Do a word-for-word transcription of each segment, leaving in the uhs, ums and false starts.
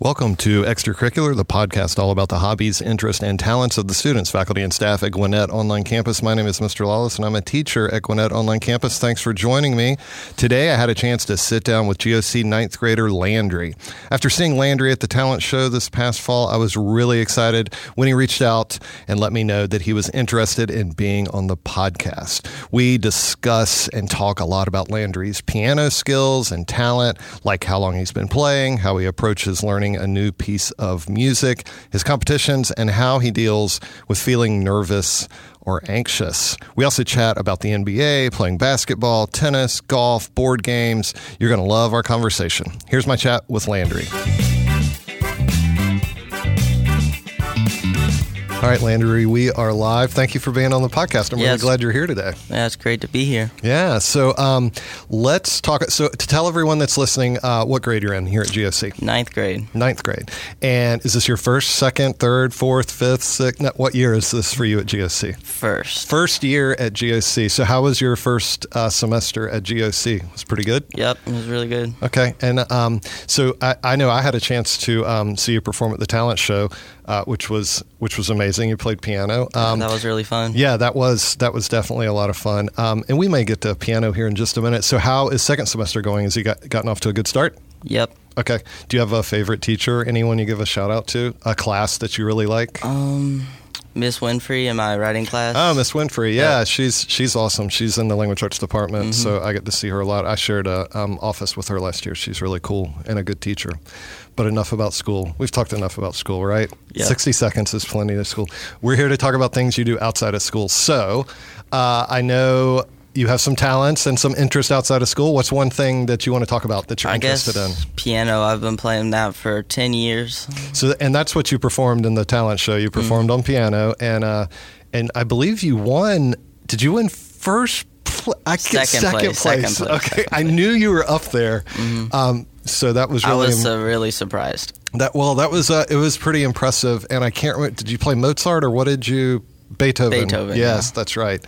Welcome to Extracurricular, the podcast all about the hobbies, interests, and talents of the students, faculty, and staff at Gwinnett Online Campus. My name is Mister Lawless, and I'm a teacher at Gwinnett Online Campus. Thanks for joining me. Today, I had a chance to sit down with G O C ninth grader Landry. After seeing Landry at the talent show this past fall, I was really excited when he reached out and let me know that he was interested in being on the podcast. We discuss and talk a lot about Landry's piano skills and talent, like how long he's been playing, how he approaches learning a new piece of music, his competitions, and how he deals with feeling nervous or anxious. We also chat about the N B A, playing basketball, tennis, golf, board games. You're going to love our conversation. Here's my chat with Landry. All right, Landry, we are live. Thank you for being on the podcast. I'm yes. really glad you're here today. Yeah, it's great to be here. Yeah, so um, let's talk. So to tell everyone that's listening, uh, what grade you're in here at G O C? Ninth grade. Ninth grade. And is this your first, second, third, fourth, fifth, sixth? No, what year is this for you at G O C? First. First year at G O C. So how was your first uh, semester at G O C? It was pretty good? Yep, it was really good. Okay, and um, so I, I know I had a chance to um, see you perform at the talent show, uh, which was which was amazing. You played piano. Um, that was really fun. Yeah, that was that was definitely a lot of fun. Um, and we may get to piano here in just a minute. So how is second semester going? Has he got, gotten off to a good start? Yep. Okay. Do you have a favorite teacher? Anyone you give a shout out to? A class that you really like? Um, Miss Winfrey in my writing class. Oh, Miss Winfrey. Yeah, yeah, she's she's awesome. She's in the language arts department, mm-hmm. so I get to see her a lot. I shared a um, office with her last year. She's really cool and a good teacher. But enough about school. We've talked enough about school, right? Yeah. sixty seconds is plenty of school. We're here to talk about things you do outside of school. So uh, I know you have some talents and some interest outside of school. What's one thing that you want to talk about that you're I interested guess in? Piano. I've been playing that for ten years. So, and that's what you performed in the talent show. You performed mm-hmm. on piano, and uh, and I believe you won. Did you win first? Pl- I guess second, second place. place. Second place. Okay, second place. I knew you were up there. Mm-hmm. Um, So that was really. I was uh, really surprised. That well, that was uh, it was pretty impressive, and I can't remember. Did you play Mozart or what did you? Beethoven. Beethoven. Yes, yeah. That's right.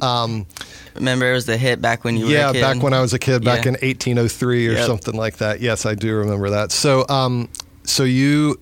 Um, Remember, it was the hit back when you yeah, were a kid. Yeah, back when I was a kid, back yeah. in eighteen oh three or yep. something like that. Yes, I do remember that. So, um, so you.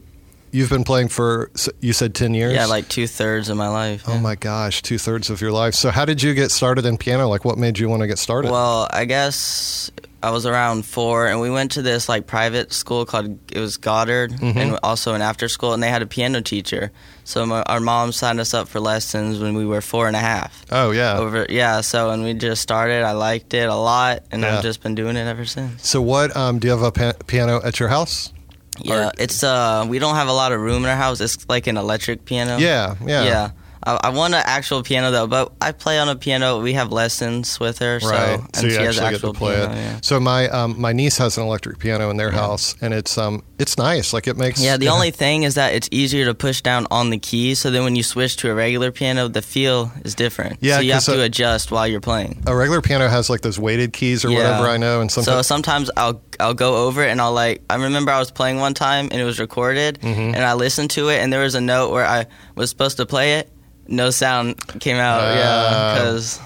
You've been playing for, you said ten years? Yeah, like two-thirds of my life. Yeah. Oh, my gosh, two-thirds of your life. So how did you get started in piano? Like, what made you want to get started? Well, I guess I was around four, and we went to this, like, private school called, it was Goddard, mm-hmm. and also an after-school, and they had a piano teacher. So my, our mom signed us up for lessons when we were four and a half. Oh, yeah. Over, yeah, so, and we just started. I liked it a lot, and yeah. I've just been doing it ever since. So what, um, do you have a pa- piano at your house? Yeah, or, it's uh, we don't have a lot of room in our house. It's like an electric piano. Yeah, yeah, yeah. I, I want an actual piano though, but I play on a piano. We have lessons with her, so, right. and so you she actually has an actual get to play piano, it. Yeah. So my um, my niece has an electric piano in their yeah. house, and it's um, it's nice. Like it makes yeah. The yeah. only thing is that it's easier to push down on the keys. So then when you switch to a regular piano, the feel is different. Yeah, so you have to uh, adjust while you're playing. A regular piano has like those weighted keys or yeah. whatever I know, and sometimes so sometimes I'll. I'll go over it and I'll like, I remember I was playing one time and it was recorded mm-hmm. and I listened to it and there was a note where I was supposed to play it. No sound came out. Uh, yeah. Because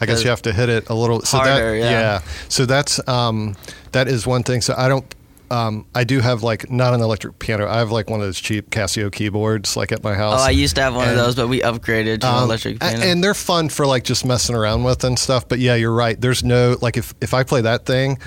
I guess you have to hit it a little so harder. That, yeah. yeah. So that's, um, that is one thing. So I don't, Um, I do have like not an electric piano. I have like one of those cheap Casio keyboards like at my house. Oh, I used to have one and, of those, but we upgraded to um, an electric piano. And they're fun for like just messing around with and stuff. But yeah, you're right. There's no like if if I play that thing,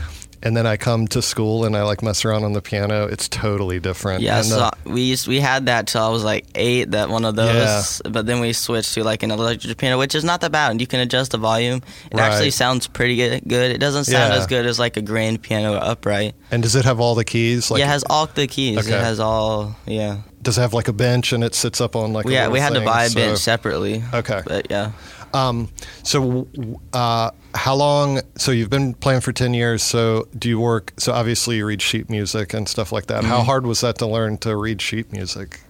and then I come to school and I like mess around on the piano, it's totally different. Yeah, and, so uh, we used we had that till I was like eight. That one of those, yeah. but then we switched to like an electric piano, which is not that bad. You can adjust the volume. It right. actually sounds pretty good. It doesn't sound yeah. as good as like a grand piano or upright. And does it have all the keys? Like, yeah, it has all the keys. Okay. It has all yeah. Does it have like a bench and it sits up on like? Yeah, a we had thing, to buy a so. bench separately. Okay, but yeah. Um, so, uh, how long, so you've been playing for ten years, so do you work, so obviously you read sheet music and stuff like that. Mm-hmm. How hard was that to learn to read sheet music?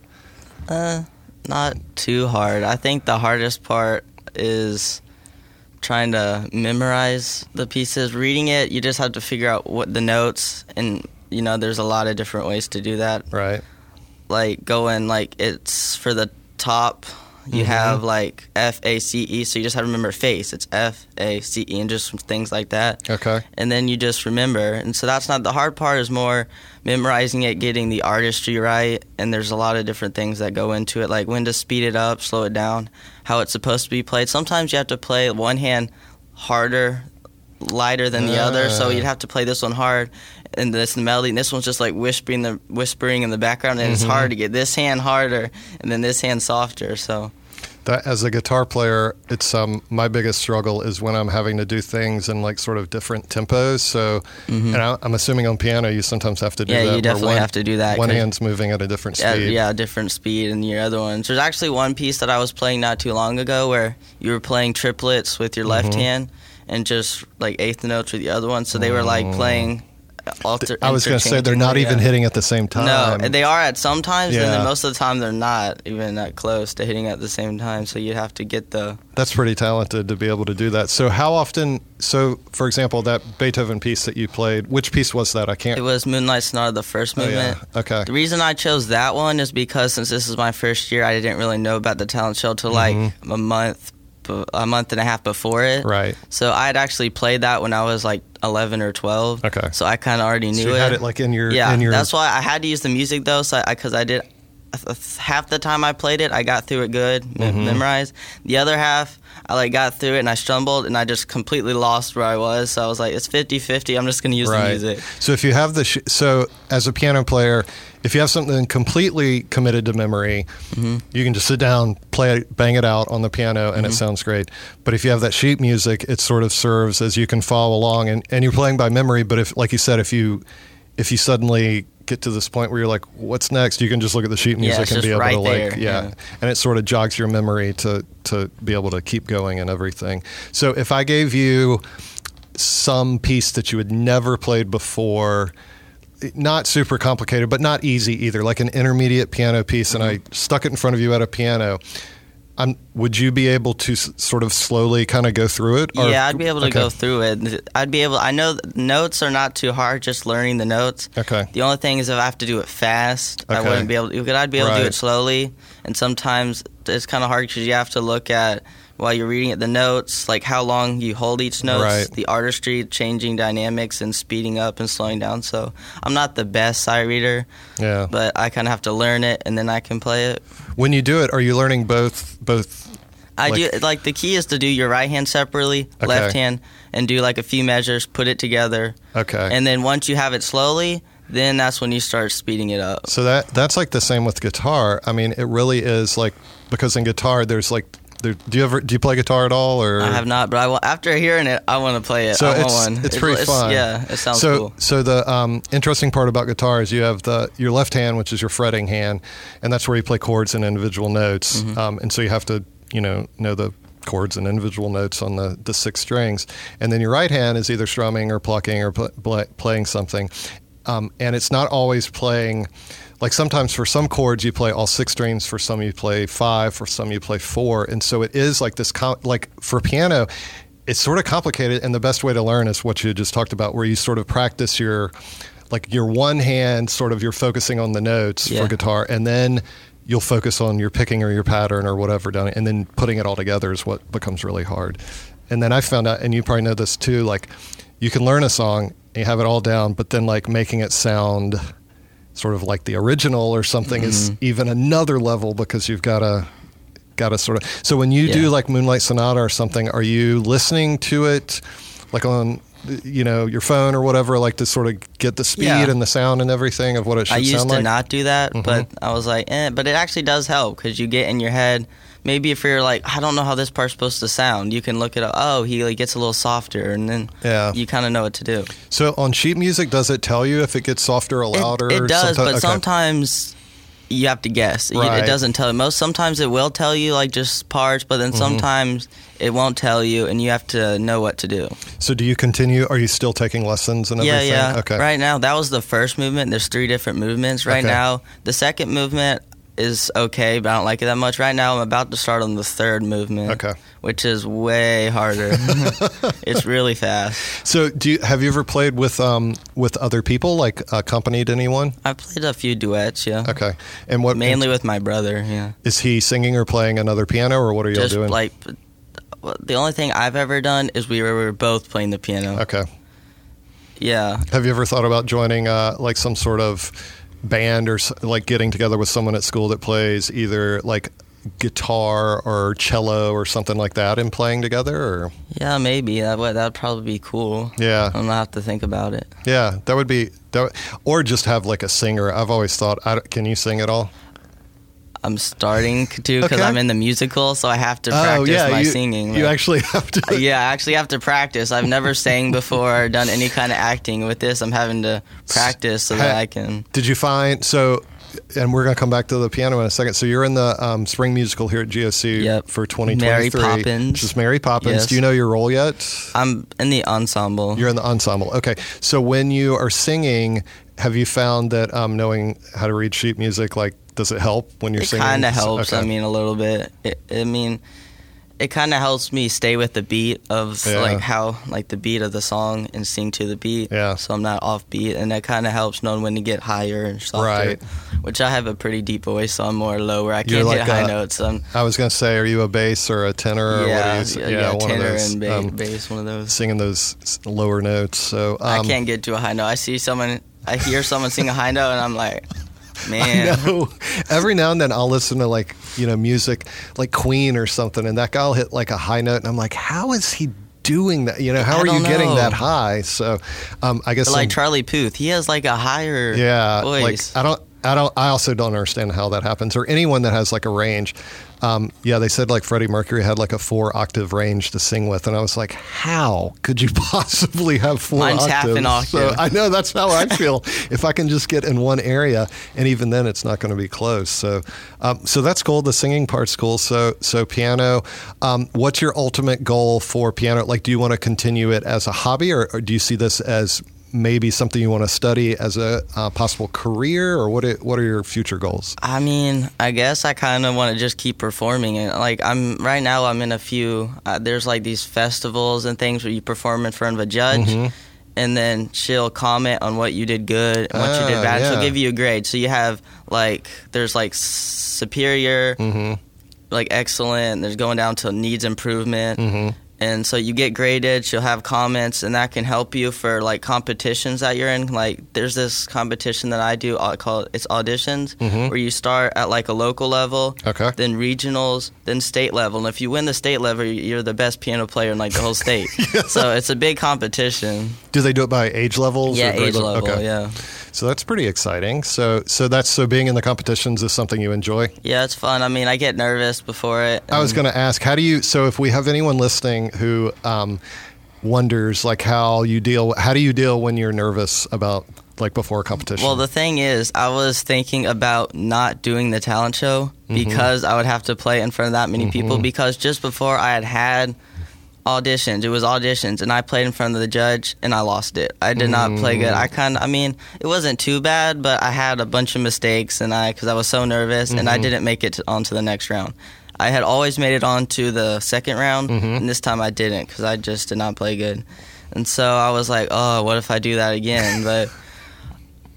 Uh, not too hard. I think the hardest part is trying to memorize the pieces. Reading it, you just have to figure out what the notes, and, you know, there's a lot of different ways to do that. Right. Like, going, like, it's for the top... You mm-hmm. have like F A C E, so you just have to remember face. It's F A C E and just things like that. Okay. And then you just remember. And so that's not the hard part, is more memorizing it, getting the artistry right. And there's a lot of different things that go into it, like when to speed it up, slow it down, how it's supposed to be played. Sometimes you have to play one hand harder, lighter than the uh. other, so you'd have to play this one hard. And this melody, and this one's just like whispering, the whispering in the background, and mm-hmm. it's hard to get this hand harder, and then this hand softer. So, that as a guitar player, it's um my biggest struggle is when I'm having to do things in like sort of different tempos. So, mm-hmm. and I, I'm assuming on piano you sometimes have to do yeah, that. Yeah, you definitely one, have to do that. One hand's moving at a different speed. At, yeah, different speed, and your other ones. There's actually one piece that I was playing not too long ago where you were playing triplets with your left mm-hmm. hand and just like eighth notes with the other one. So they were like playing. Alter, I was going to say they're not yeah. even hitting at the same time. No, they are at some times, yeah. and then most of the time they're not even that close to hitting at the same time, so you have to get the... That's pretty talented to be able to do that. So how often, so for example, that Beethoven piece that you played, which piece was that? I can't... It was Moonlight Sonata, the first movement. Oh, yeah. Okay. The reason I chose that one is because since this is my first year, I didn't really know about the talent show till like mm-hmm. a month a month and a half before it. Right. So I had actually played that when I was like eleven or twelve. Okay. So I kind of already knew so you it. You had it like in your... Yeah, in your... that's why I had to use the music though, so because I, I did... Half the time I played it, I got through it good, mm-hmm. memorized. The other half, I like got through it and I stumbled and I just completely lost where I was. So I was like, it's fifty-fifty, I'm just going to use right. the music. So if you have the... Sh- so as a piano player, if you have something completely committed to memory, mm-hmm. you can just sit down, play it, bang it out on the piano, and mm-hmm. it sounds great. But if you have that sheet music, it sort of serves as you can follow along, and, and you're playing by memory. But if, like you said, if you if you suddenly... get to this point where you're like, what's next? You can just look at the sheet music yeah, and be able right to like, there. Yeah. yeah. And it sort of jogs your memory to, to be able to keep going and everything. So if I gave you some piece that you had never played before, not super complicated, but not easy either, like an intermediate piano piece, mm-hmm. and I stuck it in front of you at a piano, I'm, would you be able to s- sort of slowly kind of go through it? Or? Yeah, I'd be able to okay. go through it. I'd be able. I know notes are not too hard, just learning the notes. Okay. The only thing is if I have to do it fast, okay. I wouldn't be able to. Because I'd be able right. to do it slowly, and sometimes it's kind of hard because you have to look at, while you're reading it, the notes, like how long you hold each note, right. the artistry, changing dynamics, and speeding up and slowing down. So I'm not the best sight reader, yeah. but I kind of have to learn it, and then I can play it. When you do it, are you learning both? Both. I like, do like the key is to do your right hand separately, okay. left hand, and do like a few measures, put it together. Okay. And then once you have it slowly, then that's when you start speeding it up. So that that's like the same with guitar. I mean, it really is like, because in guitar there's like. Do you ever do you play guitar at all? Or I have not, but I will, after hearing it, I want to play it. So I it's, want one. It's pretty it's, fun. It's, yeah, it sounds so, cool. So the um, interesting part about guitar is you have the your left hand, which is your fretting hand, and that's where you play chords and individual notes. Mm-hmm. Um, and so you have to you know know the chords and individual notes on the, the six strings, and then your right hand is either strumming or plucking or pl- pl- playing something, um, and it's not always playing. Like sometimes for some chords you play all six strings, for some you play five, for some you play four, and so it is like this. Com- like for piano, it's sort of complicated, and the best way to learn is what you just talked about, where you sort of practice your, like your one hand, sort of you're focusing on the notes yeah. for guitar, and then you'll focus on your picking or your pattern or whatever down, and then putting it all together is what becomes really hard. And then I found out, and you probably know this too, like you can learn a song and you have it all down, but then like making it sound sort of like the original or something mm-hmm. is even another level, because you've got to got to sort of. So when you yeah. do like Moonlight Sonata or something, are you listening to it like on you know your phone or whatever, like to sort of get the speed yeah. and the sound and everything of what it should sound like? I used to like? not do that, mm-hmm. but I was like, eh. But it actually does help, because you get in your head. Maybe if you're like, I don't know how this part's supposed to sound, you can look it up. Oh, he like gets a little softer, and then yeah. you kind of know what to do. So on sheet music, does it tell you if it gets softer or louder? It, it does, Sometime- but okay. sometimes you have to guess. Right. It doesn't tell you. Most sometimes it will tell you like just parts, but then sometimes mm-hmm. it won't tell you, and you have to know what to do. So do you continue? Are you still taking lessons and everything? Yeah, yeah. Okay. Right now, that was the first movement. There's three different movements. Right okay. now, the second movement, is okay, but I don't like it that much. Right now, I'm about to start on the third movement, okay, which is way harder. It's really fast. So, do you, have you ever played with um with other people, like accompanied anyone? I've played a few duets, yeah. Okay, and what mainly with my brother? Yeah, is he singing or playing another piano, or what are y'all doing? Just like the only thing I've ever done is we were, we were both playing the piano. Okay. Yeah. Have you ever thought about joining uh, like some sort of band or like getting together with someone at school that plays either like guitar or cello or something like that and playing together? Or? Yeah, maybe. That would, that'd probably be cool. Yeah. I'm going to have to think about it. Yeah, that would be, that would, or just have like a singer. I've always thought, I, can you sing at all? I'm starting to because okay. I'm in the musical, so I have to practice oh, yeah, my you, singing. Like, you actually have to. Yeah, I actually have to practice. I've never sang before or done any kind of acting. With this, I'm having to practice so that I can. Did you find, so, and we're going to come back to the piano in a second. So you're in the um, spring musical here at G O C yep. for twenty twenty-three. Mary Poppins. Which is Mary Poppins. Yes. Do you know your role yet? I'm in the ensemble. You're in the ensemble. Okay. So when you are singing, have you found that um, knowing how to read sheet music, like, does it help when you're it singing? It kind of helps, okay. I mean, a little bit. It, I mean, it kind of helps me stay with the beat of, yeah. like, how, like, the beat of the song and sing to the beat. Yeah. So I'm not off beat, and that kind of helps knowing when to get higher and softer. Right. Which I have a pretty deep voice, so I'm more lower. I can't like hit a, high notes. I'm, I was going to say, are you a bass or a tenor? Yeah, or what you, yeah, yeah, yeah one tenor of those, and ba- um, bass, one of those. Singing those lower notes. So um, I can't get to a high note. I see someone, I hear someone sing a high note, and I'm like... Man. I know. Every now and then I'll listen to like, you know, music like Queen or something, and that guy will hit like a high note, and I'm like, how is he doing that? You know, how I are you know. getting that high? So um, I guess but like I'm, Charlie Puth, he has like a higher yeah, voice. Like, I don't I don't I also don't understand how that happens, or anyone that has like a range. Um, yeah, they said like Freddie Mercury had like a four octave range to sing with, and I was like, how could you possibly have four Mine's octaves? Half an octave. So I know, that's how I feel. If I can just get in one area, and even then it's not going to be close. So, um, so that's cool. The singing part's cool. So, so piano, um, what's your ultimate goal for piano? Like, do you want to continue it as a hobby, or, or do you see this as maybe something you want to study as a uh, possible career, or what? What are your future goals? I mean, I guess I kind of want to just keep performing it. Like I'm right now, I'm in a few. Uh, there's like these festivals and things where you perform in front of a judge, mm-hmm. and then she'll comment on what you did good and what ah, you did bad. Yeah. She'll give you a grade. So you have like there's like superior, mm-hmm. like excellent. There's going down to needs improvement. Mm-hmm. And so you get graded, she'll have comments, and that can help you for, like, competitions that you're in. Like, there's this competition that I do, I call it, it's auditions, mm-hmm. where you start at, like, a local level, okay. then regionals, then state level. And if you win the state level, you're the best piano player in, like, the whole state. Yeah. So it's a big competition. Do they do it by age levels? Yeah, age level, level okay. yeah. So that's pretty exciting. So so that's so being in the competitions is something you enjoy? Yeah, it's fun. I mean, I get nervous before it. I was going to ask, how do you, so if we have anyone listening who um, wonders like how you deal, how do you deal when you're nervous about like before a competition? Well, the thing is, I was thinking about not doing the talent show mm-hmm. because I would have to play in front of that many mm-hmm. people, because just before I had had auditions, it was auditions, and I played in front of the judge, and I lost it. I did not play good. I kind of, I mean, it wasn't too bad, but I had a bunch of mistakes, and I, because I was so nervous, mm-hmm. and I didn't make it to, on to the next round. I had always made it on to the second round, mm-hmm. and this time I didn't, because I just did not play good. And so I was like, oh, what if I do that again? But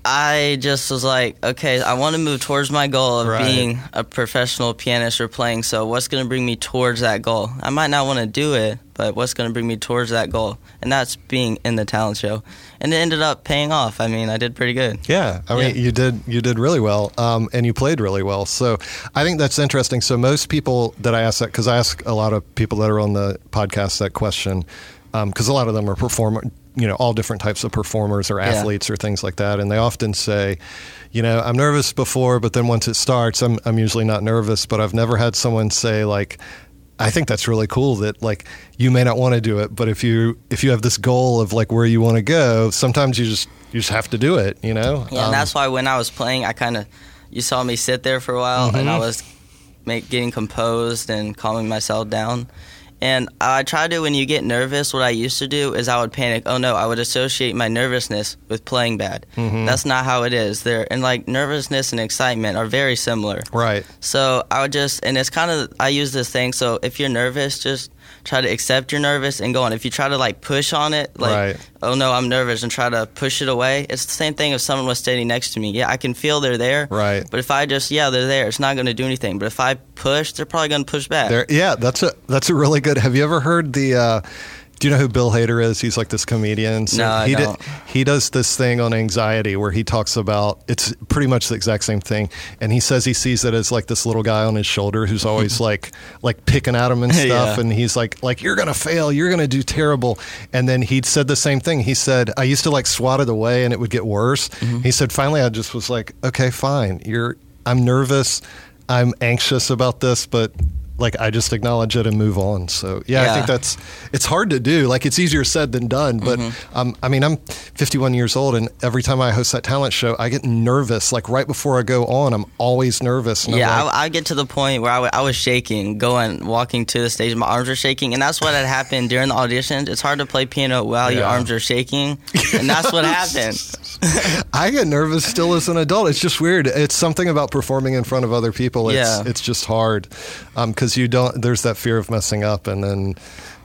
I just was like, okay, I want to move towards my goal of right. being a professional pianist or playing, so what's going to bring me towards that goal? I might not want to do it, but what's going to bring me towards that goal? And that's being in the talent show. And it ended up paying off. I mean, I did pretty good. Yeah, I mean, yeah. you did you did really well, um, and you played really well. So I think that's interesting. So most people that I ask that, because I ask a lot of people that are on the podcast that question, because um, a lot of them are performers, you know, all different types of performers or athletes yeah. or things like that. And they often say, you know, I'm nervous before, but then once it starts, I'm, I'm usually not nervous. But I've never had someone say like, I think that's really cool that like you may not want to do it, but if you if you have this goal of like where you want to go, sometimes you just you just have to do it, you know? Yeah, um, and that's why when I was playing, I kind of, you saw me sit there for a while mm-hmm. and I was make, getting composed and calming myself down. And I try to, when you get nervous, what I used to do is I would panic. Oh, no, I would associate my nervousness with playing bad. Mm-hmm. That's not how it is. They're, and, like, nervousness and excitement are very similar. Right. So I would just, and it's kind of, I use this thing, so if you're nervous, just try to accept you're nervous and go on. If you try to, like, push on it, like, right. oh, no, I'm nervous, and try to push it away, it's the same thing if someone was standing next to me. Yeah, I can feel they're there. Right. But if I just, yeah, they're there, it's not going to do anything. But if I push, they're probably going to push back. They're, yeah, that's a that's a really good. Have you ever heard the, uh, do you know who Bill Hader is? He's like this comedian. So no, I he don't. Did, he does this thing on anxiety where he talks about, it's pretty much the exact same thing. And he says he sees it as like this little guy on his shoulder who's always like like picking at him and stuff. Yeah. And he's like, like you're going to fail. You're going to do terrible. And then he said the same thing. He said, I used to like swat it away and it would get worse. Mm-hmm. He said, finally, I just was like, okay, fine. You're, I'm nervous. I'm anxious about this, but like, I just acknowledge it and move on. So, yeah, yeah, I think that's, it's hard to do. Like, it's easier said than done. But, mm-hmm. um, I mean, I'm fifty-one years old, and every time I host that talent show, I get nervous. Like, right before I go on, I'm always nervous. And yeah, like, I, I get to the point where I, w- I was shaking, going, walking to the stage. My arms are shaking. And that's what had happened during the auditions. It's hard to play piano while yeah. your arms are shaking. And that's what happened. I get nervous still as an adult. It's just weird. It's something about performing in front of other people. It's, yeah. it's just hard. Um, Because you don't, there's that fear of messing up, and then,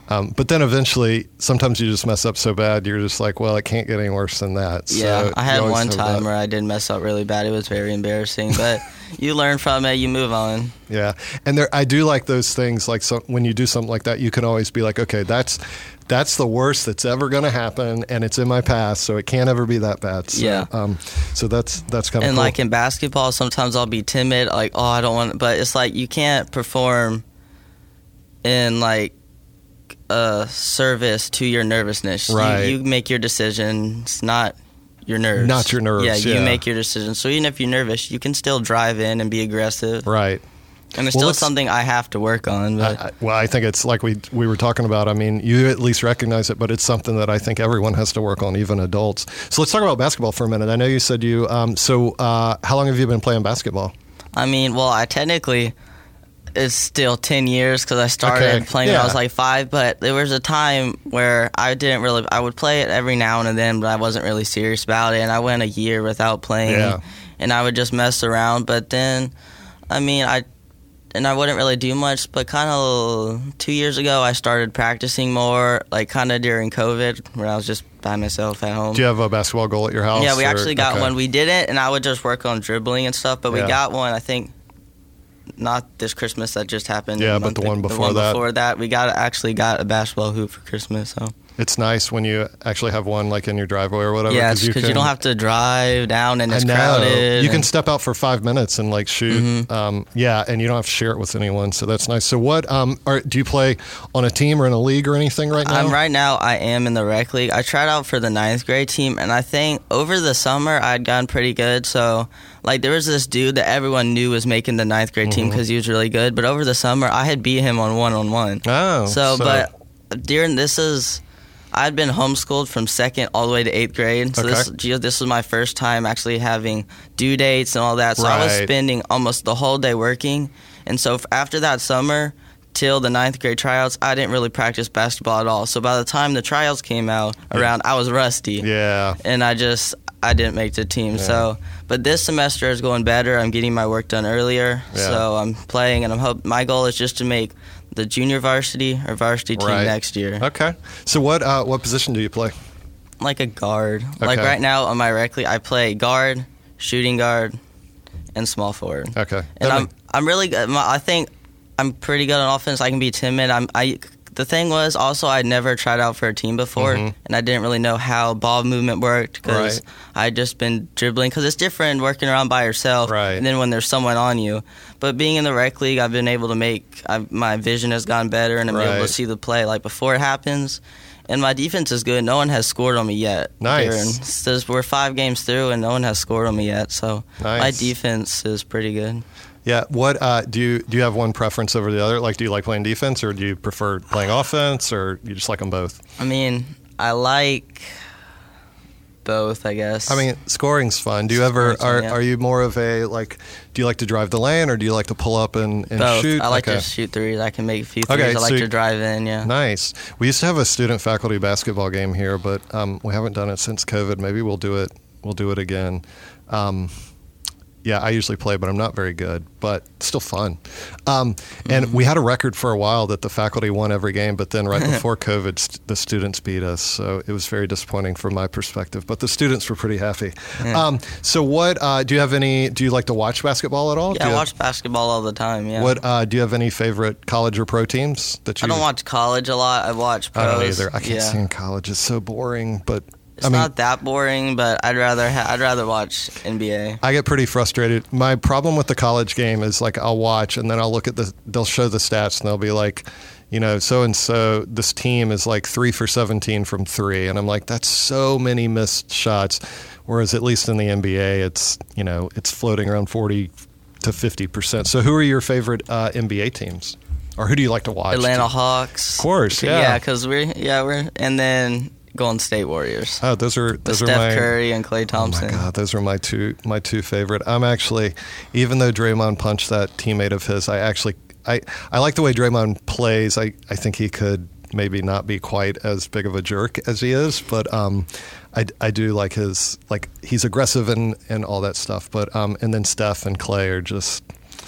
um, but then eventually, sometimes you just mess up so bad, you're just like, well, it can't get any worse than that. So yeah, I had one time that. where I did mess up really bad. It was very embarrassing, but you learn from it, you move on. Yeah, and there, I do like those things. Like so, when you do something like that, you can always be like, okay, that's that's the worst that's ever going to happen, and it's in my past, so it can't ever be that bad. So, yeah. Um, so that's that's kind of. And cool. Like in basketball, sometimes I'll be timid, like oh, I don't want, but it's like you can't perform in like a service to your nervousness. Right. You, you make your decisions, not your nerves. Not your nerves. Yeah. You yeah. make your decisions. So even if you're nervous, you can still drive in and be aggressive. Right. And it's well, still something I have to work on. But. I, I, well, I think it's like we we were talking about. I mean, you at least recognize it, but it's something that I think everyone has to work on, even adults. So let's talk about basketball for a minute. I know you said you, um, so uh, how long have you been playing basketball? I mean, well, I technically, it's still ten years because I started okay. playing yeah. when I was like five, but there was a time where I didn't really, I would play it every now and then, but I wasn't really serious about it, and I went a year without playing, yeah. and I would just mess around, but then, I mean, I, and I wouldn't really do much, but kind of two years ago, I started practicing more, like kind of during COVID, where I was just by myself at home. Do you have a basketball goal at your house? Yeah, we or, actually got okay. one. We didn't, and I would just work on dribbling and stuff, but we yeah. got one, I think, not this Christmas that just happened. Yeah, but the one before that. The one before that. We got actually got a basketball hoop for Christmas, so. It's nice when you actually have one like in your driveway or whatever. Yeah, because you, you don't have to drive down and it's crowded. You can step out for five minutes and like shoot. Mm-hmm. Um, yeah, and you don't have to share it with anyone, so that's nice. So what um, are, do you play on a team or in a league or anything right now? Um, right now I am in the rec league. I tried out for the ninth grade team, and I think over the summer I had gotten pretty good. So like there was this dude that everyone knew was making the ninth grade mm-hmm. team because he was really good. But over the summer I had beat him on one on one. Oh, so, so but during this is. I'd been homeschooled from second all the way to eighth grade, so okay. this this was my first time actually having due dates and all that. So right. I was spending almost the whole day working, and so after that summer till the ninth grade tryouts, I didn't really practice basketball at all. So by the time the tryouts came out around, I was rusty. Yeah, and I just I didn't make the team. Yeah. So, but this semester is going better. I'm getting my work done earlier, yeah. so I'm playing, and I'm hope my goal is just to make the junior varsity or varsity team right. next year. Okay. So what uh, what position do you play? Like a guard. Okay. Like right now on my rec league, I play guard, shooting guard, and small forward. Okay. And that I'm mean- I'm really good. I think I'm pretty good on offense. I can be timid. I'm I. The thing was also I'd never tried out for a team before, mm-hmm. and I didn't really know how ball movement worked because right. I'd just been dribbling. Because it's different working around by yourself right. and then when there's someone on you. But being in the rec league, I've been able to make I've, my vision has gotten better, and I'm right. able to see the play like before it happens. And my defense is good. No one has scored on me yet. Nice. During, we're five games through, and no one has scored on me yet. So nice. My defense is pretty good. Yeah. What uh, do you do? You have one preference over the other? Like, do you like playing defense, or do you prefer playing offense, or you just like them both? I mean, I like both, I guess. I mean, scoring's fun. Do you ever, are, yeah. are you more of a, like, do you like to drive the lane or do you like to pull up and, and both. shoot? I like okay. to shoot threes. I can make a few threes. Okay, I like so to drive in, yeah. Nice. We used to have a student-faculty basketball game here, but um, we haven't done it since COVID. Maybe we'll do it, we'll do it again. Um, yeah, I usually play, but I'm not very good, but still fun. Um, and mm-hmm. we had a record for a while that the faculty won every game, but then right before COVID, st- the students beat us. So it was very disappointing from my perspective, but the students were pretty happy. Yeah. Um, so what, uh, do you have any, do you like to watch basketball at all? Yeah, I watch have, basketball all the time, yeah. What, uh, do you have any favorite college or pro teams that you? I don't watch college a lot. I watch pros. I don't either. I can't yeah. stand college. It's so boring, but... It's I mean, not that boring, but I'd rather ha- I'd rather watch N B A. I get pretty frustrated. My problem with the college game is like I'll watch and then I'll look at the they'll show the stats and they'll be like, you know, so and so this team is like three for seventeen from three, and I'm like, that's so many missed shots. Whereas at least in the N B A, it's, you know, it's floating around forty to fifty percent. So who are your favorite uh, N B A teams? Or who do you like to watch? Atlanta Hawks. Of course, yeah. Yeah, cuz we yeah, we're and then Golden State Warriors. Oh, those are those Steph are my, Curry and Klay Thompson. Oh my God, those are my two my two favorite. I'm actually, even though Draymond punched that teammate of his, I actually I, I like the way Draymond plays. I, I think he could maybe not be quite as big of a jerk as he is, but um, I, I do like his like he's aggressive and, and all that stuff. But um, and then Steph and Klay are just.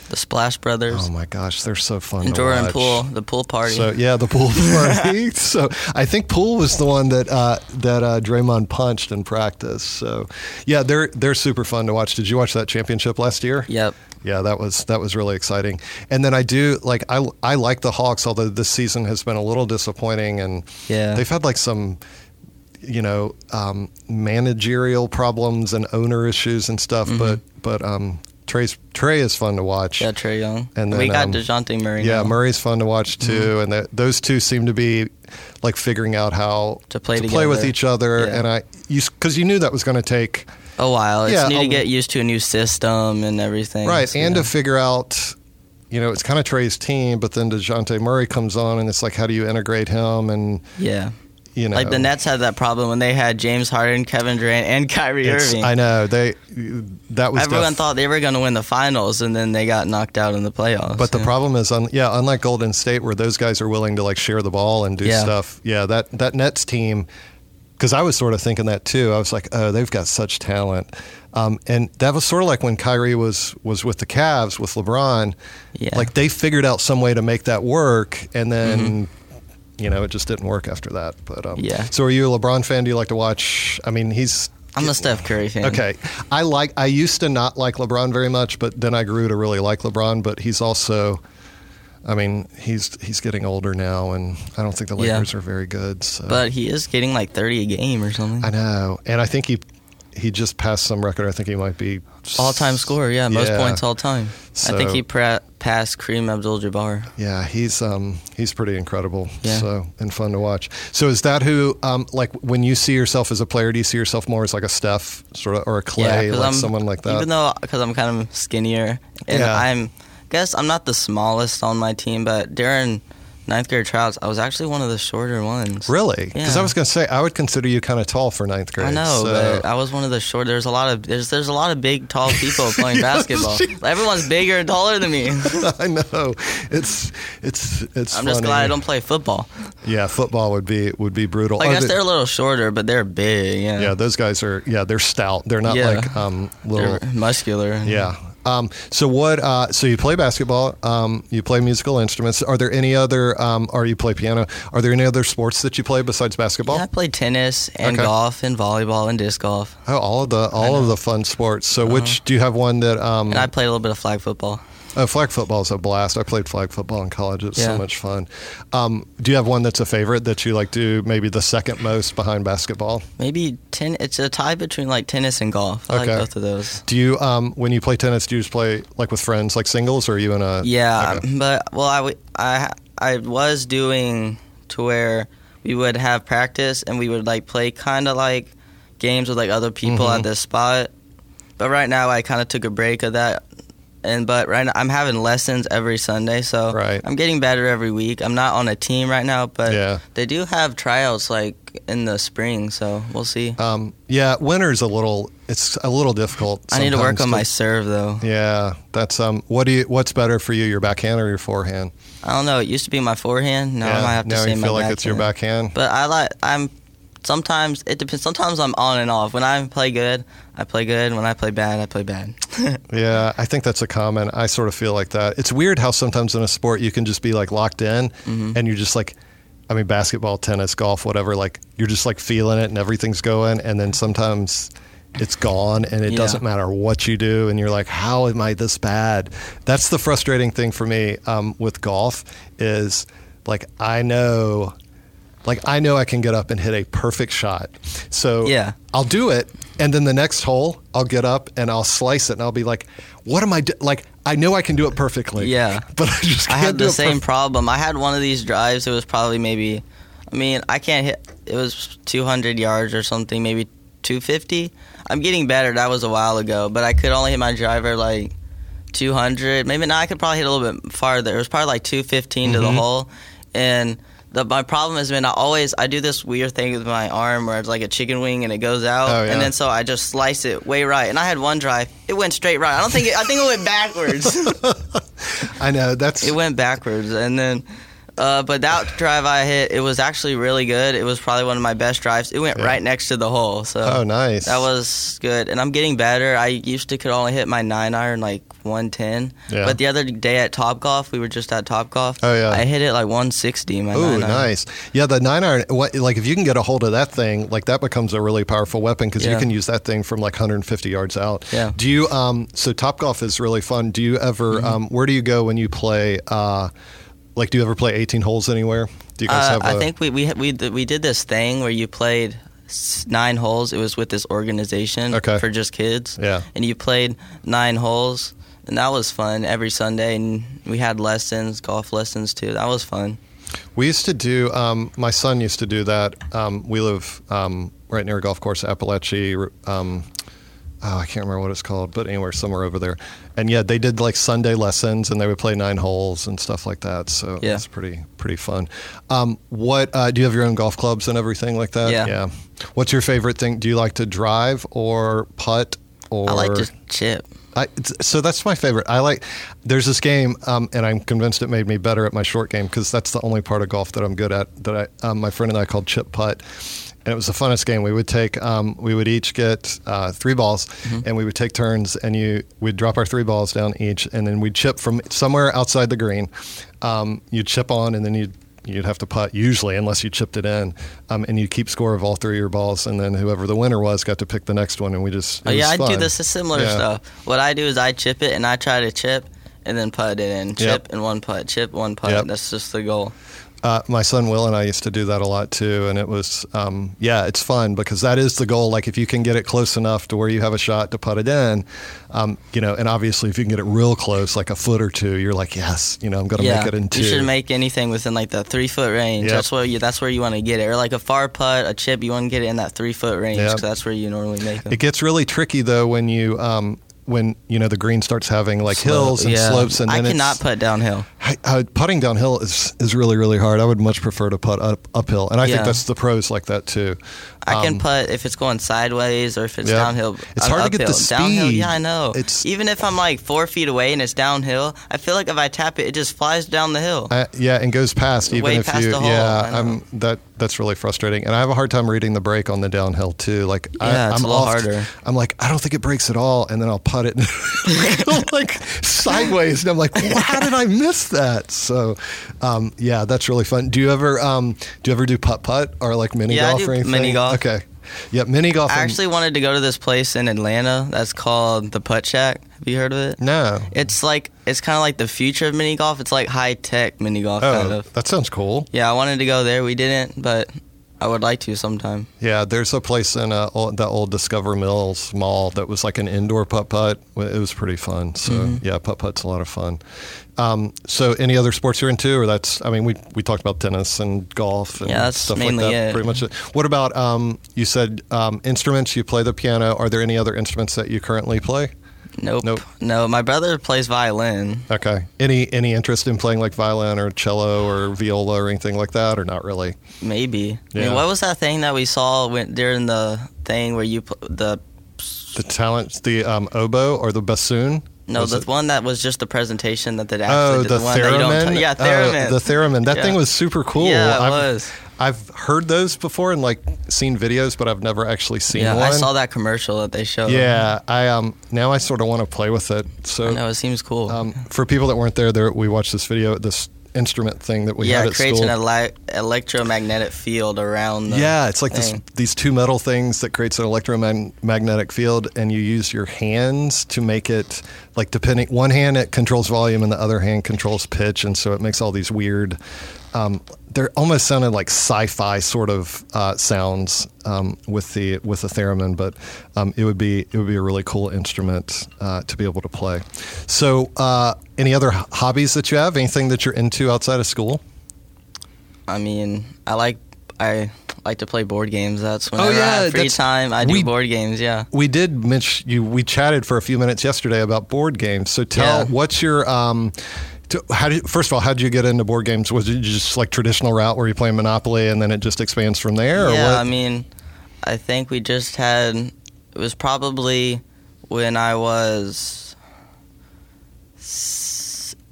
The Splash Brothers. Oh my gosh, they're so fun and to Jordan watch. Poole, the pool party. So yeah, the pool party. So I think Poole was the one that uh, that uh, Draymond punched in practice. So yeah, they're they're super fun to watch. Did you watch that championship last year? Yep. Yeah, that was that was really exciting. And then I do like I I like the Hawks, although this season has been a little disappointing, and yeah. they've had like some. You know, um, managerial problems and owner issues and stuff, mm-hmm. but but. Um, Trey's, Trey is fun to watch. Yeah, Trey Young. And then, we got um, DeJounte Murray. Yeah, now. Murray's fun to watch too. Mm-hmm. And that, those two seem to be like figuring out how to play, to play with each other. Yeah. And I, because you, you knew that was going to take a while. It's yeah, need a, to get used to a new system and everything. Right, so, and yeah. to figure out, you know, it's kind of Trey's team, but then DeJounte Murray comes on, and it's like, how do you integrate him? And yeah. You know, like the Nets had that problem when they had James Harden, Kevin Durant, and Kyrie Irving. I know they. That was everyone def- thought they were going to win the finals, and then they got knocked out in the playoffs. But yeah. the problem is, on, yeah, unlike Golden State, where those guys are willing to like share the ball and do yeah. stuff. Yeah, that that Nets team. Because I was sort of thinking that too. I was like, oh, they've got such talent, um, and that was sort of like when Kyrie was was with the Cavs with LeBron. Yeah. Like they figured out some way to make that work, and then. Mm-hmm. You know, it just didn't work after that. But um, yeah. So, are you a LeBron fan? Do you like to watch? I mean, he's. I'm a Steph Curry fan. Okay, I like. I used to not like LeBron very much, but then I grew to really like LeBron. But he's also, I mean, he's he's getting older now, and I don't think the Lakers yeah. are very good. So. But he is getting like thirty a game or something. I know, and I think he he just passed some record. I think he might be all time scorer. Yeah, most yeah. points all time. So, I think he pra- passed Kareem Abdul-Jabbar. Yeah, he's um, he's pretty incredible. Yeah. So and fun to watch. So is that who um, like when you see yourself as a player? Do you see yourself more as like a Steph sort of or a Clay, yeah, like I'm, someone like that? Even though because I'm kind of skinnier and yeah. I'm I guess I'm not the smallest on my team, but during ninth grade tryouts, I was actually one of the shorter ones. Really? Because yeah. I was going to say I would consider you kind of tall for ninth grade. I know, so. But I was one of the short. There's a lot of there's there's a lot of big, tall people playing yes, basketball. Geez. Everyone's bigger and taller than me. I know. It's it's it's. I'm funny. Just glad I don't play football. Yeah, football would be would be brutal. I guess oh, they, they're a little shorter, but they're big. Yeah. Yeah, those guys are. Yeah, they're stout. They're not yeah. like um little they're muscular. Yeah. Um, so what? Uh, so you play basketball. Um, you play musical instruments. Are there any other? Um, or you play piano? Are there any other sports that you play besides basketball? Yeah, I play tennis and okay. golf and volleyball and disc golf. Oh, all of the all of the fun sports. So uh-huh. which do you have one that? Um, and I played a little bit of flag football. Oh, flag football is a blast. I played flag football in college. It's yeah. so much fun. Um, do you have one that's a favorite that you like do maybe the second most behind basketball? Maybe ten. It's a tie between like tennis and golf. I okay. like both of those. Do you, um, when you play tennis, do you just play like with friends, like singles, or are you in a... Yeah, okay. but, well, I, w- I, I was doing to where we would have practice and we would like play kind of like games with like other people mm-hmm. at this spot. But right now I kind of took a break of that. and but right now I'm having lessons every Sunday, so right. I'm getting better every week. I'm not on a team right now, but yeah. they do have tryouts like in the spring, so we'll see. Um, yeah, winter's a little it's a little difficult. I need to work on my serve though. Yeah, that's um. What do you? What's better for you, your backhand or your forehand? I don't know. It used to be my forehand. Now yeah, I might have to say my backhand. Now you feel like it's your backhand. But I like I'm. Sometimes it depends. Sometimes I'm on and off. When I play good, I play good. When I play bad, I play bad. Yeah, I think that's a common. I sort of feel like that. It's weird how sometimes in a sport you can just be like locked in, mm-hmm. and you're just like, I mean, basketball, tennis, golf, whatever. Like you're just like feeling it, and everything's going. And then sometimes it's gone, and it yeah. doesn't matter what you do. And you're like, how am I this bad? That's the frustrating thing for me um, with golf is like I know. Like, I know I can get up and hit a perfect shot. So yeah. I'll do it. And then the next hole, I'll get up and I'll slice it. And I'll be like, what am I doing? Like, I know I can do it perfectly. Yeah. But I just can't I had do the it same perf- problem. I had one of these drives. It was probably maybe, I mean, I can't hit. It was two hundred yards or something, maybe two fifty. I'm getting better. That was a while ago. But I could only hit my driver like two hundred. Maybe not. I could probably hit a little bit farther. It was probably like two fifteen mm-hmm. to the hole. And... The, my problem has been I always I do this weird thing with my arm where it's like a chicken wing and it goes out, oh, yeah. and then so I just slice it way right. And I had one drive, it went straight right. I don't think it, I think it went backwards. I know that's it went backwards, and then uh, but that drive I hit, it was actually really good. It was probably one of my best drives. It went yeah. right next to the hole. So oh, nice. That was good, and I'm getting better. I used to could only hit my nine iron like one ten, yeah. but the other day at Topgolf, we were just at Topgolf. Oh yeah, I hit it like one sixty. My oh, nice. Yeah, the nine iron. What, like if you can get a hold of that thing, like that becomes a really powerful weapon because yeah. you can use that thing from like one hundred fifty yards out. Yeah. Do you? Um. So Topgolf is really fun. Do you ever? Mm-hmm. Um. Where do you go when you play? Uh. Like, do you ever play eighteen holes anywhere? Do you guys uh, have? I a- think we we we we did this thing where you played nine holes. It was with this organization okay. for just kids. Yeah. And you played nine holes. And that was fun every Sunday, and we had lessons, golf lessons too. That was fun. We used to do, um, my son used to do that. Um, we live um, right near a golf course, Appalachie. Um, oh, I can't remember what it's called, but anywhere, somewhere over there. And yeah, they did like Sunday lessons, and they would play nine holes and stuff like that. So yeah. it's pretty pretty fun. Um, what uh, do you have your own golf clubs and everything like that? Yeah. yeah. What's your favorite thing? Do you like to drive or putt? Or I like to chip. I, so that's my favorite. I like, there's this game, um, and I'm convinced it made me better at my short game because that's the only part of golf that I'm good at that I, um, my friend and I called chip putt. And it was the funnest game. We would take, um, we would each get uh, three balls, mm-hmm. and we would take turns, and you we'd drop our three balls down each, and then we'd chip from somewhere outside the green. Um, you'd chip on, and then you'd You'd have to putt usually unless you chipped it in, um, and you keep score of all three of your balls, and then whoever the winner was got to pick the next one, and we just it oh yeah, was I fun. do this similar yeah. stuff. What I do is I chip it, and I try to chip, and then putt it in, chip yep. and one putt, chip one putt. Yep. That's just the goal. Uh, my son Will and I used to do that a lot too, and it was um, yeah, it's fun because that is the goal. Like if you can get it close enough to where you have a shot to putt it in, um, you know, and obviously if you can get it real close, like a foot or two, you're like, yes, you know, I'm gonna yeah, make it in two. You should make anything within like the three foot range. Yep. That's where you that's where you want to get it, or like a far putt, a chip, you want to get it in that three foot range. Yep. 'Cause that's where you normally make them. It gets really tricky though when you. Um, when, you know, the green starts having like Slope, hills and yeah. slopes. And then I cannot putt downhill. I, I, putting downhill is, is really, really hard. I would much prefer to putt up, uphill. And I yeah. think that's the pros like that too. I um, can putt if it's going sideways or if it's yeah. downhill. It's hard uphill. to get the speed. Downhill, yeah, I know. It's, Even if I'm like four feet away and it's downhill, I feel like if I tap it, it just flies down the hill. I, yeah, and goes past. Even Way if past you, the hole. Yeah, I'm, that, that's really frustrating. And I have a hard time reading the break on the downhill too. Like yeah, I, it's I'm a little oft, harder. I'm like, I don't think it breaks at all. And then I'll putt it like sideways. And I'm like, well, how did I miss that? So, um, yeah, that's really fun. Do you ever, um, do you ever do putt putt or like mini yeah, golf I do or anything? Mini golf. Okay. Yeah, mini golf. I actually wanted to go to this place in Atlanta that's called the Putt Shack. Have you heard of it? No. It's like it's kind of like the future of mini golf. It's like high tech mini golf oh, kind of. That sounds cool. Yeah, I wanted to go there. We didn't, but I would like to sometime. Yeah, there's a place in uh, old, the old Discover Mills Mall that was like an indoor putt-putt. It was pretty fun. So, mm-hmm. yeah, putt-putt's a lot of fun. Um, so, any other sports you're into? Or that's, I mean, we we talked about tennis and golf and yeah, that's stuff mainly like that. It. Pretty much it. What about, um, you said um, instruments, you play the piano. Are there any other instruments that you currently play? Nope. Nope. No, my brother plays violin. Okay. Any any interest in playing like violin or cello or viola or anything like that, or not really? Maybe. Yeah. I mean, what was that thing that we saw when, during the thing where you pl- the the talent the um, oboe or the bassoon? No, was the it? one that was just the presentation that they actually oh, did. The, the one theremin? That you don't t- yeah, theremin. Oh, the theremin. That yeah. thing was super cool. Yeah, it I've, was. I've heard those before and like seen videos, but I've never actually seen yeah, one. Yeah, I saw that commercial that they showed. Yeah, I um now I sort of want to play with it. So I know, it seems cool. Um, for people that weren't there, there we watched this video at this instrument thing that we yeah, had at school. Yeah, it creates an ele- electromagnetic field around the Yeah, it's like this, these two metal things that creates an electromagnetic field, and you use your hands to make it, like depending, one hand it controls volume and the other hand controls pitch, and so it makes all these weird, um, they're almost sounded like sci-fi sort of uh, sounds um, with the with the theremin, but um, it would be it would be a really cool instrument uh, to be able to play. So, uh, any other hobbies that you have? Anything that you're into outside of school? I mean, I like I like to play board games. That's whenever oh, yeah, I have free time. I do we, board games. Yeah, we did. Mitch, you we chatted for a few minutes yesterday about board games. So tell yeah. what's your um. How did, first of all, how did you get into board games? Was it just like traditional route where you play Monopoly and then it just expands from there? Or yeah, what? I mean, I think we just had, it was probably when I was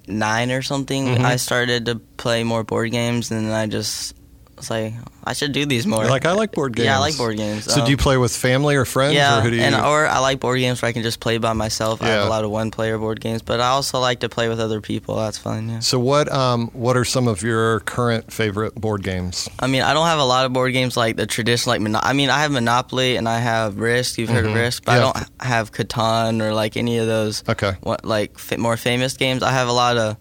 nine or something, mm-hmm. I started to play more board games, and I just was like, I should do these more. You're like, I like board games. Yeah, I like board games. So um, do you play with family or friends? Yeah, or, who do you... and, or I like board games where I can just play by myself. Yeah. I have a lot of one-player board games, but I also like to play with other people. That's fun, yeah. So what um, what are some of your current favorite board games? I mean, I don't have a lot of board games like the traditional. Like Mono- I mean, I have Monopoly and I have Risk. You've heard mm-hmm. of Risk, but yeah. I don't have Catan or like any of those okay. what, like f- more famous games. I have a lot of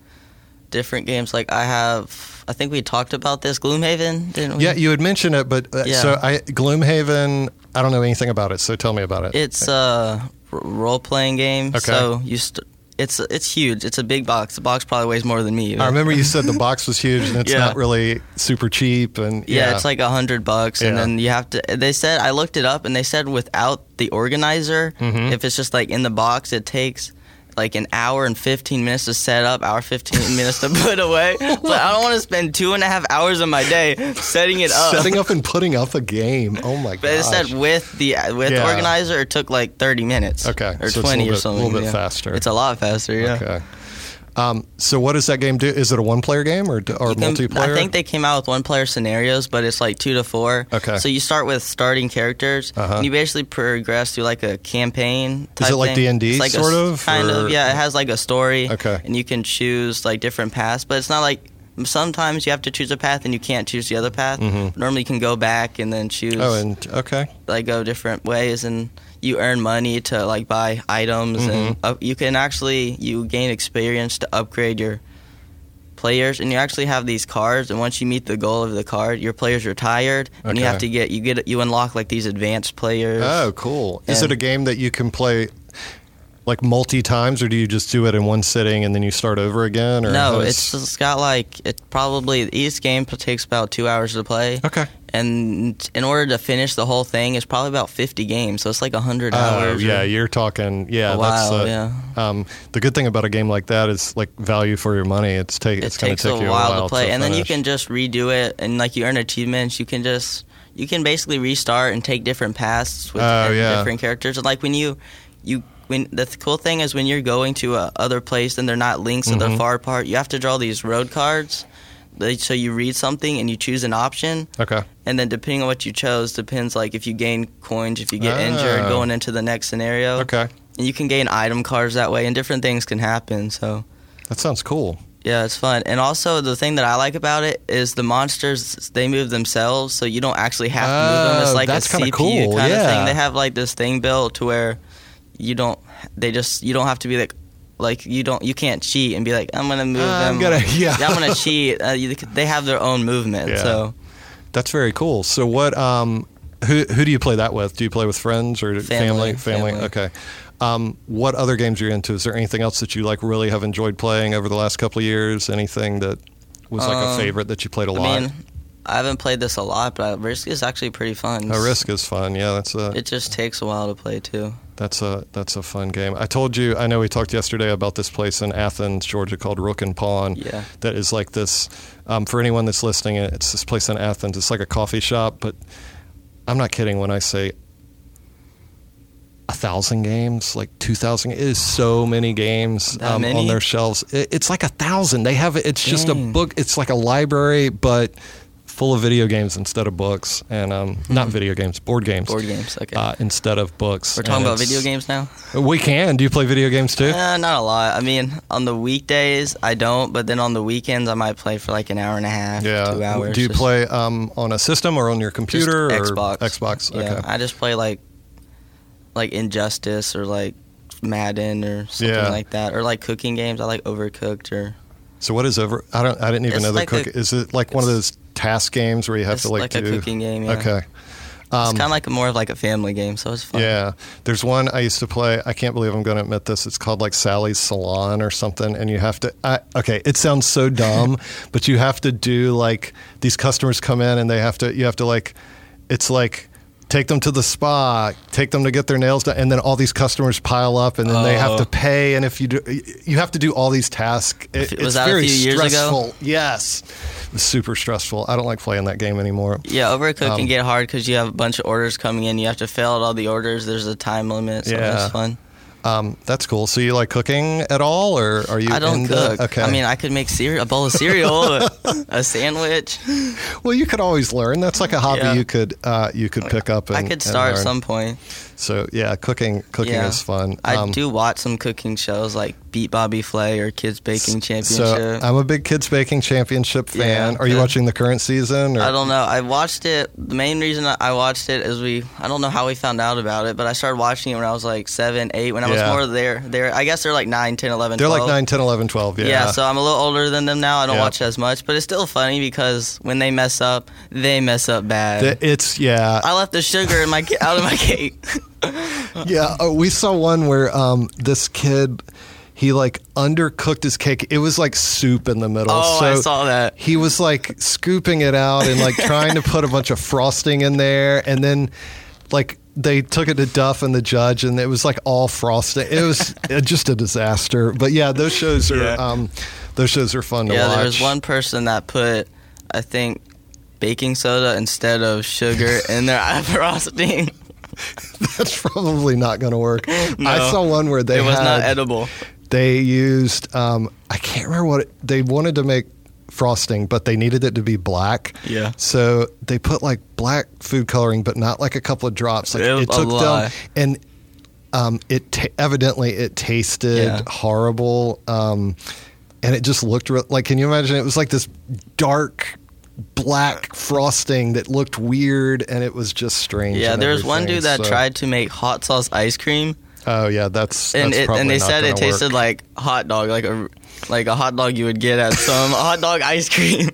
different games. Like I have... I think we talked about this, Gloomhaven, didn't we? Yeah, you had mentioned it, but uh, yeah. so I, Gloomhaven, I don't know anything about it, so tell me about it. It's a role-playing game, okay. so you st- it's it's huge. It's a big box. The box probably weighs more than me. Right? I remember you said the box was huge, and it's yeah. not really super cheap. And Yeah, yeah it's like a hundred bucks, yeah. and then you have to, they said, I looked it up, and they said without the organizer, mm-hmm. if it's just like in the box, it takes... like an hour and fifteen minutes to set up, hour fifteen minutes to put away. But I don't want to spend two and a half hours of my day setting it up. Setting up and putting up a game. Oh my god! But gosh. It said with the with yeah. organizer, it took like thirty minutes. Okay, or so twenty it's a little bit, or something. A little bit yeah. faster. It's a lot faster. Yeah. Okay. Um, so what does that game do? Is it a one-player game or, or can, multiplayer? I think they came out with one-player scenarios, but it's like two to four. Okay. So you start with starting characters, uh-huh. and you basically progress through like a campaign type thing. Is it like thing. D and D like sort a, of? Kind or? of, yeah. It has like a story, okay. and you can choose like different paths, but it's not like sometimes you have to choose a path and you can't choose the other path. Mm-hmm. Normally you can go back and then choose. Oh, and okay. Like go different ways and... You earn money to like buy items, mm-hmm. and up, you can actually you gain experience to upgrade your players. And you actually have these cards, and once you meet the goal of the card, your players are tired, okay. and you have to get you get you unlock like these advanced players. Oh, cool! Is it a game that you can play like multi times, or do you just do it in one sitting and then you start over again? Or no, it's, it's got like it probably each game takes about two hours to play. Okay. And in order to finish the whole thing, it's probably about fifty games, so it's like a hundred hours. Oh, yeah, you're talking, yeah. A while, that's a, yeah. Um, the good thing about a game like that is, like, value for your money. It's take, it it's going to take a you a while to play. To and finish. Then you can just redo it, and, like, you earn achievements. You can just, you can basically restart and take different paths with oh, yeah. different characters. And, like, when you, you when the th- cool thing is when you're going to a other place and they're not links mm-hmm. and they're far apart, you have to draw these road cards. So you read something and you choose an option. Okay. And then depending on what you chose, depends like if you gain coins, if you get oh. injured, going into the next scenario. Okay. And you can gain item cards that way, and different things can happen. So. That sounds cool. Yeah, it's fun. And also the thing that I like about it is the monsters, they move themselves, so you don't actually have to move them. It's like that's a C P U cool. kind yeah. of thing. They have like this thing built to where you don't, they just, you don't have to be like, Like you don't, you can't cheat and be like, I'm gonna move uh, them. I'm gonna, yeah. I'm gonna cheat. Uh, you, they have their own movement, yeah. so that's very cool. So what? Um, who who do you play that with? Do you play with friends or family? Family. Family. family. Okay. Um, what other games you're into? Is there anything else that you like really have enjoyed playing over the last couple of years? Anything that was like um, a favorite that you played a I lot? Mean, I haven't played this a lot, but Risk is actually pretty fun. Oh, Risk is fun. Yeah, that's. Uh, it just takes a while to play too. That's a that's a fun game. I told you, I know we talked yesterday about this place in Athens, Georgia called Rook and Pawn. Yeah. That is like this, um, for anyone that's listening, it's this place in Athens. It's like a coffee shop, but I'm not kidding when I say a thousand games, like two thousand. It is so many games um, many? on their shelves. It, it's like a thousand. They have it. It's Dang. just a book. It's like a library, but full of video games instead of books, and um, mm-hmm. not video games, board games. Board games, okay. Uh, instead of books. We're talking and about video games now? We can. Do you play video games too? Uh, not a lot. I mean, on the weekdays, I don't, but then on the weekends, I might play for like an hour and a half, yeah. two hours. Do you just play um, on a system or on your computer? Just Xbox. Or Xbox, okay. Yeah, I just play like like Injustice or like Madden or something yeah. like that, or like cooking games. I like Overcooked or... So what is over? I don't. I didn't even it's know they like cook. A, is it like one of those task games where you have it's to like, like do? Like a cooking game. Yeah. Okay. Um, it's kind of like a, more of like a family game, so it's fun. Yeah. There's one I used to play. I can't believe I'm going to admit this. It's called like Sally's Salon or something, and you have to. I, okay, it sounds so dumb, but you have to do like these customers come in and they have to. You have to like. It's like. Take them to the spa, take them to get their nails done, and then all these customers pile up, and then oh. they have to pay, and if you do, you have to do all these tasks. It, was it's that very a few years stressful. Ago? Yes. It was super stressful. I don't like playing that game anymore. Yeah, Overcooked um, can get hard because you have a bunch of orders coming in. You have to fail at all the orders. There's a time limit, so yeah. it's fun. Um, that's cool. So you like cooking at all, or are you? I don't cook. Okay. I mean, I could make cereal, a bowl of cereal, a, a sandwich. Well, you could always learn. That's like a hobby yeah. you could uh, you could pick up. And, I could start at some point. So yeah, cooking cooking yeah. is fun. Um, I do watch some cooking shows like Beat Bobby Flay or Kids Baking Championship. So I'm a big Kids Baking Championship fan. Yeah, are you watching the current season? Or? I don't know. I watched it. The main reason I watched it is we. I don't know how we found out about it, but I started watching it when I was like seven, eight. When I yeah. was more there, there. I guess they're like nine, ten, eleven, they're twelve. They're like nine, ten, eleven, twelve, yeah. Yeah, so I'm a little older than them now. I don't yeah. watch as much, but it's still funny because when they mess up, they mess up bad. The, it's, yeah. I left the sugar in my out of my cake. yeah, oh, we saw one where um, this kid... He like undercooked his cake. It was like soup in the middle. Oh, so I saw that. He was like scooping it out and like trying to put a bunch of frosting in there. And then like they took it to Duff and the judge and it was like all frosting. It was just a disaster. But yeah, those shows are yeah. um, those shows are fun yeah, to watch. Yeah, there was one person that put, I think, baking soda instead of sugar in their eye frosting. That's probably not going to work. No, I saw one where they It was had, not edible. They used, um, I can't remember what, it, they wanted to make frosting, but they needed it to be black. Yeah. So they put like black food coloring, but not like a couple of drops. Like it, it took lie. them, and um, it t- evidently it tasted yeah. horrible. Um, and it just looked re- like, can you imagine? It was like this dark black frosting that looked weird, and it was just strange. Yeah, there was one dude that so. tried to make hot sauce ice cream. Oh yeah, that's, that's and it, probably and they not said it tasted work. like hot dog, like a like a hot dog you would get at some hot dog ice cream.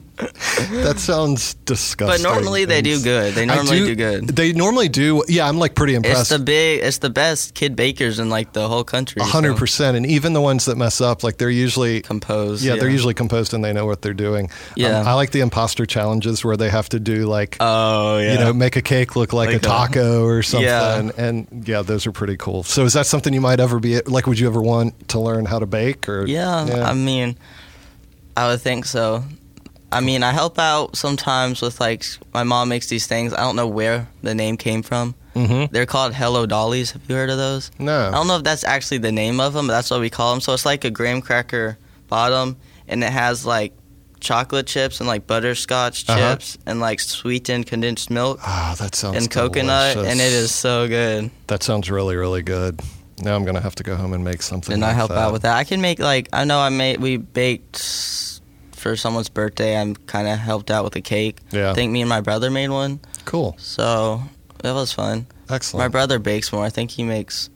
That sounds disgusting. But normally things. they do good. They normally do, do good. They normally do. Yeah, I'm like pretty impressed. It's the big, it's the best kid bakers in like the whole country. A hundred percent, and even the ones that mess up, like they're usually composed. Yeah, yeah. they're usually composed, and they know what they're doing. Yeah, um, I like the imposter challenges where they have to do like, oh yeah, you know, make a cake look like, like a taco a, or something. Yeah. And yeah, those are pretty cool. So is that something you might ever be like? Would you ever want to learn how to bake? Or yeah, yeah? I mean, I would think so. I mean, I help out sometimes with, like, my mom makes these things. I don't know where the name came from. Mm-hmm. They're called Hello Dollies. Have you heard of those? No. I don't know if that's actually the name of them, but that's what we call them. So it's like a graham cracker bottom, and it has, like, chocolate chips and, like, butterscotch uh-huh. chips and, like, sweetened condensed milk. Oh, that sounds And coconut, delicious. And it is so good. That sounds really, really good. Now I'm going to have to go home and make something And like I help that. out with that. I can make, like, I know I made, we baked... for someone's birthday, I'm kind of helped out with a cake. Yeah. I think me and my brother made one. Cool. So that was fun. Excellent. My brother bakes more. I think he makes,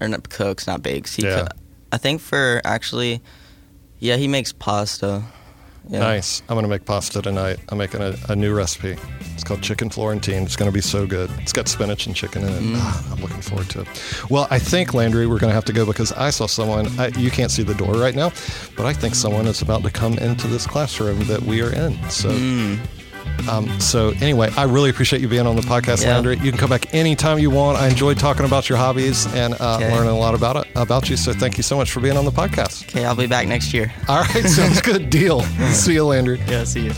or not cooks, not bakes. He yeah. co- I think for actually, yeah, he makes pasta. Yeah. Nice. I'm going to make pasta tonight. I'm making a, a new recipe. It's called Chicken Florentine. It's going to be so good. It's got spinach and chicken in it. Mm. Ah, I'm looking forward to it. Well, I think, Landry, we're going to have to go because I saw someone. I, you can't see the door right now, but I think someone is about to come into this classroom that we are in. So mm. Um, so anyway, I really appreciate you being on the podcast, yeah. Landry. You can come back anytime you want. I enjoyed talking about your hobbies and uh, okay. learning a lot about it, about you. So thank you so much for being on the podcast. Okay, I'll be back next year. All right, sounds good. Deal. See you, Landry. Yeah, see you.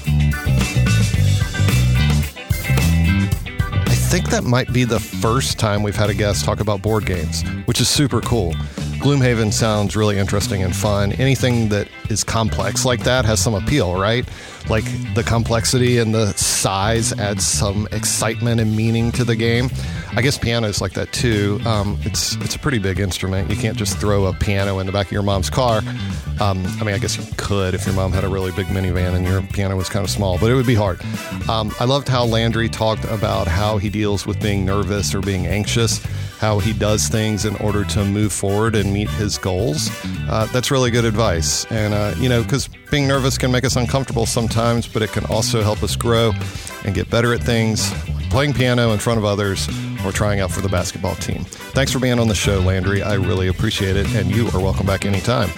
I think that might be the first time we've had a guest talk about board games, which is super cool. Gloomhaven sounds really interesting and fun. Anything that is complex like that has some appeal, right? Like the complexity and the size adds some excitement and meaning to the game. I guess piano is like that too. Um, it's it's a pretty big instrument. You can't just throw a piano in the back of your mom's car. Um, I mean, I guess you could if your mom had a really big minivan and your piano was kind of small, but it would be hard. Um, I loved how Landry talked about how he deals with being nervous or being anxious, how he does things in order to move forward and meet his goals. Uh, that's really good advice. And, uh, you know, because being nervous can make us uncomfortable sometimes, but it can also help us grow and get better at things, like playing piano in front of others or trying out for the basketball team. Thanks for being on the show, Landry. I really appreciate it. And you are welcome back anytime.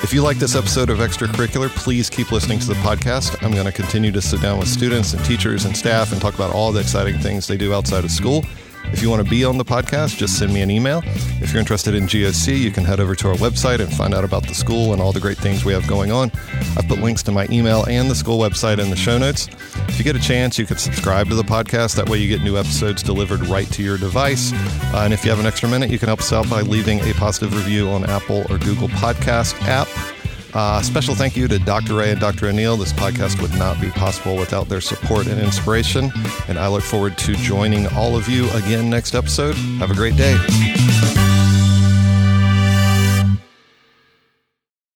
If you like this episode of Extracurricular, please keep listening to the podcast. I'm going to continue to sit down with students and teachers and staff and talk about all the exciting things they do outside of school. If you want to be on the podcast, just send me an email. If you're interested in G O C, you can head over to our website and find out about the school and all the great things we have going on. I've put links to my email and the school website in the show notes. If you get a chance, you can subscribe to the podcast. That way you get new episodes delivered right to your device. Uh, and if you have an extra minute, you can help us out by leaving a positive review on Apple or Google Podcast app. Uh, special thank you to Doctor Ray and Doctor O'Neill. This podcast would not be possible without their support and inspiration. And I look forward to joining all of you again next episode. Have a great day.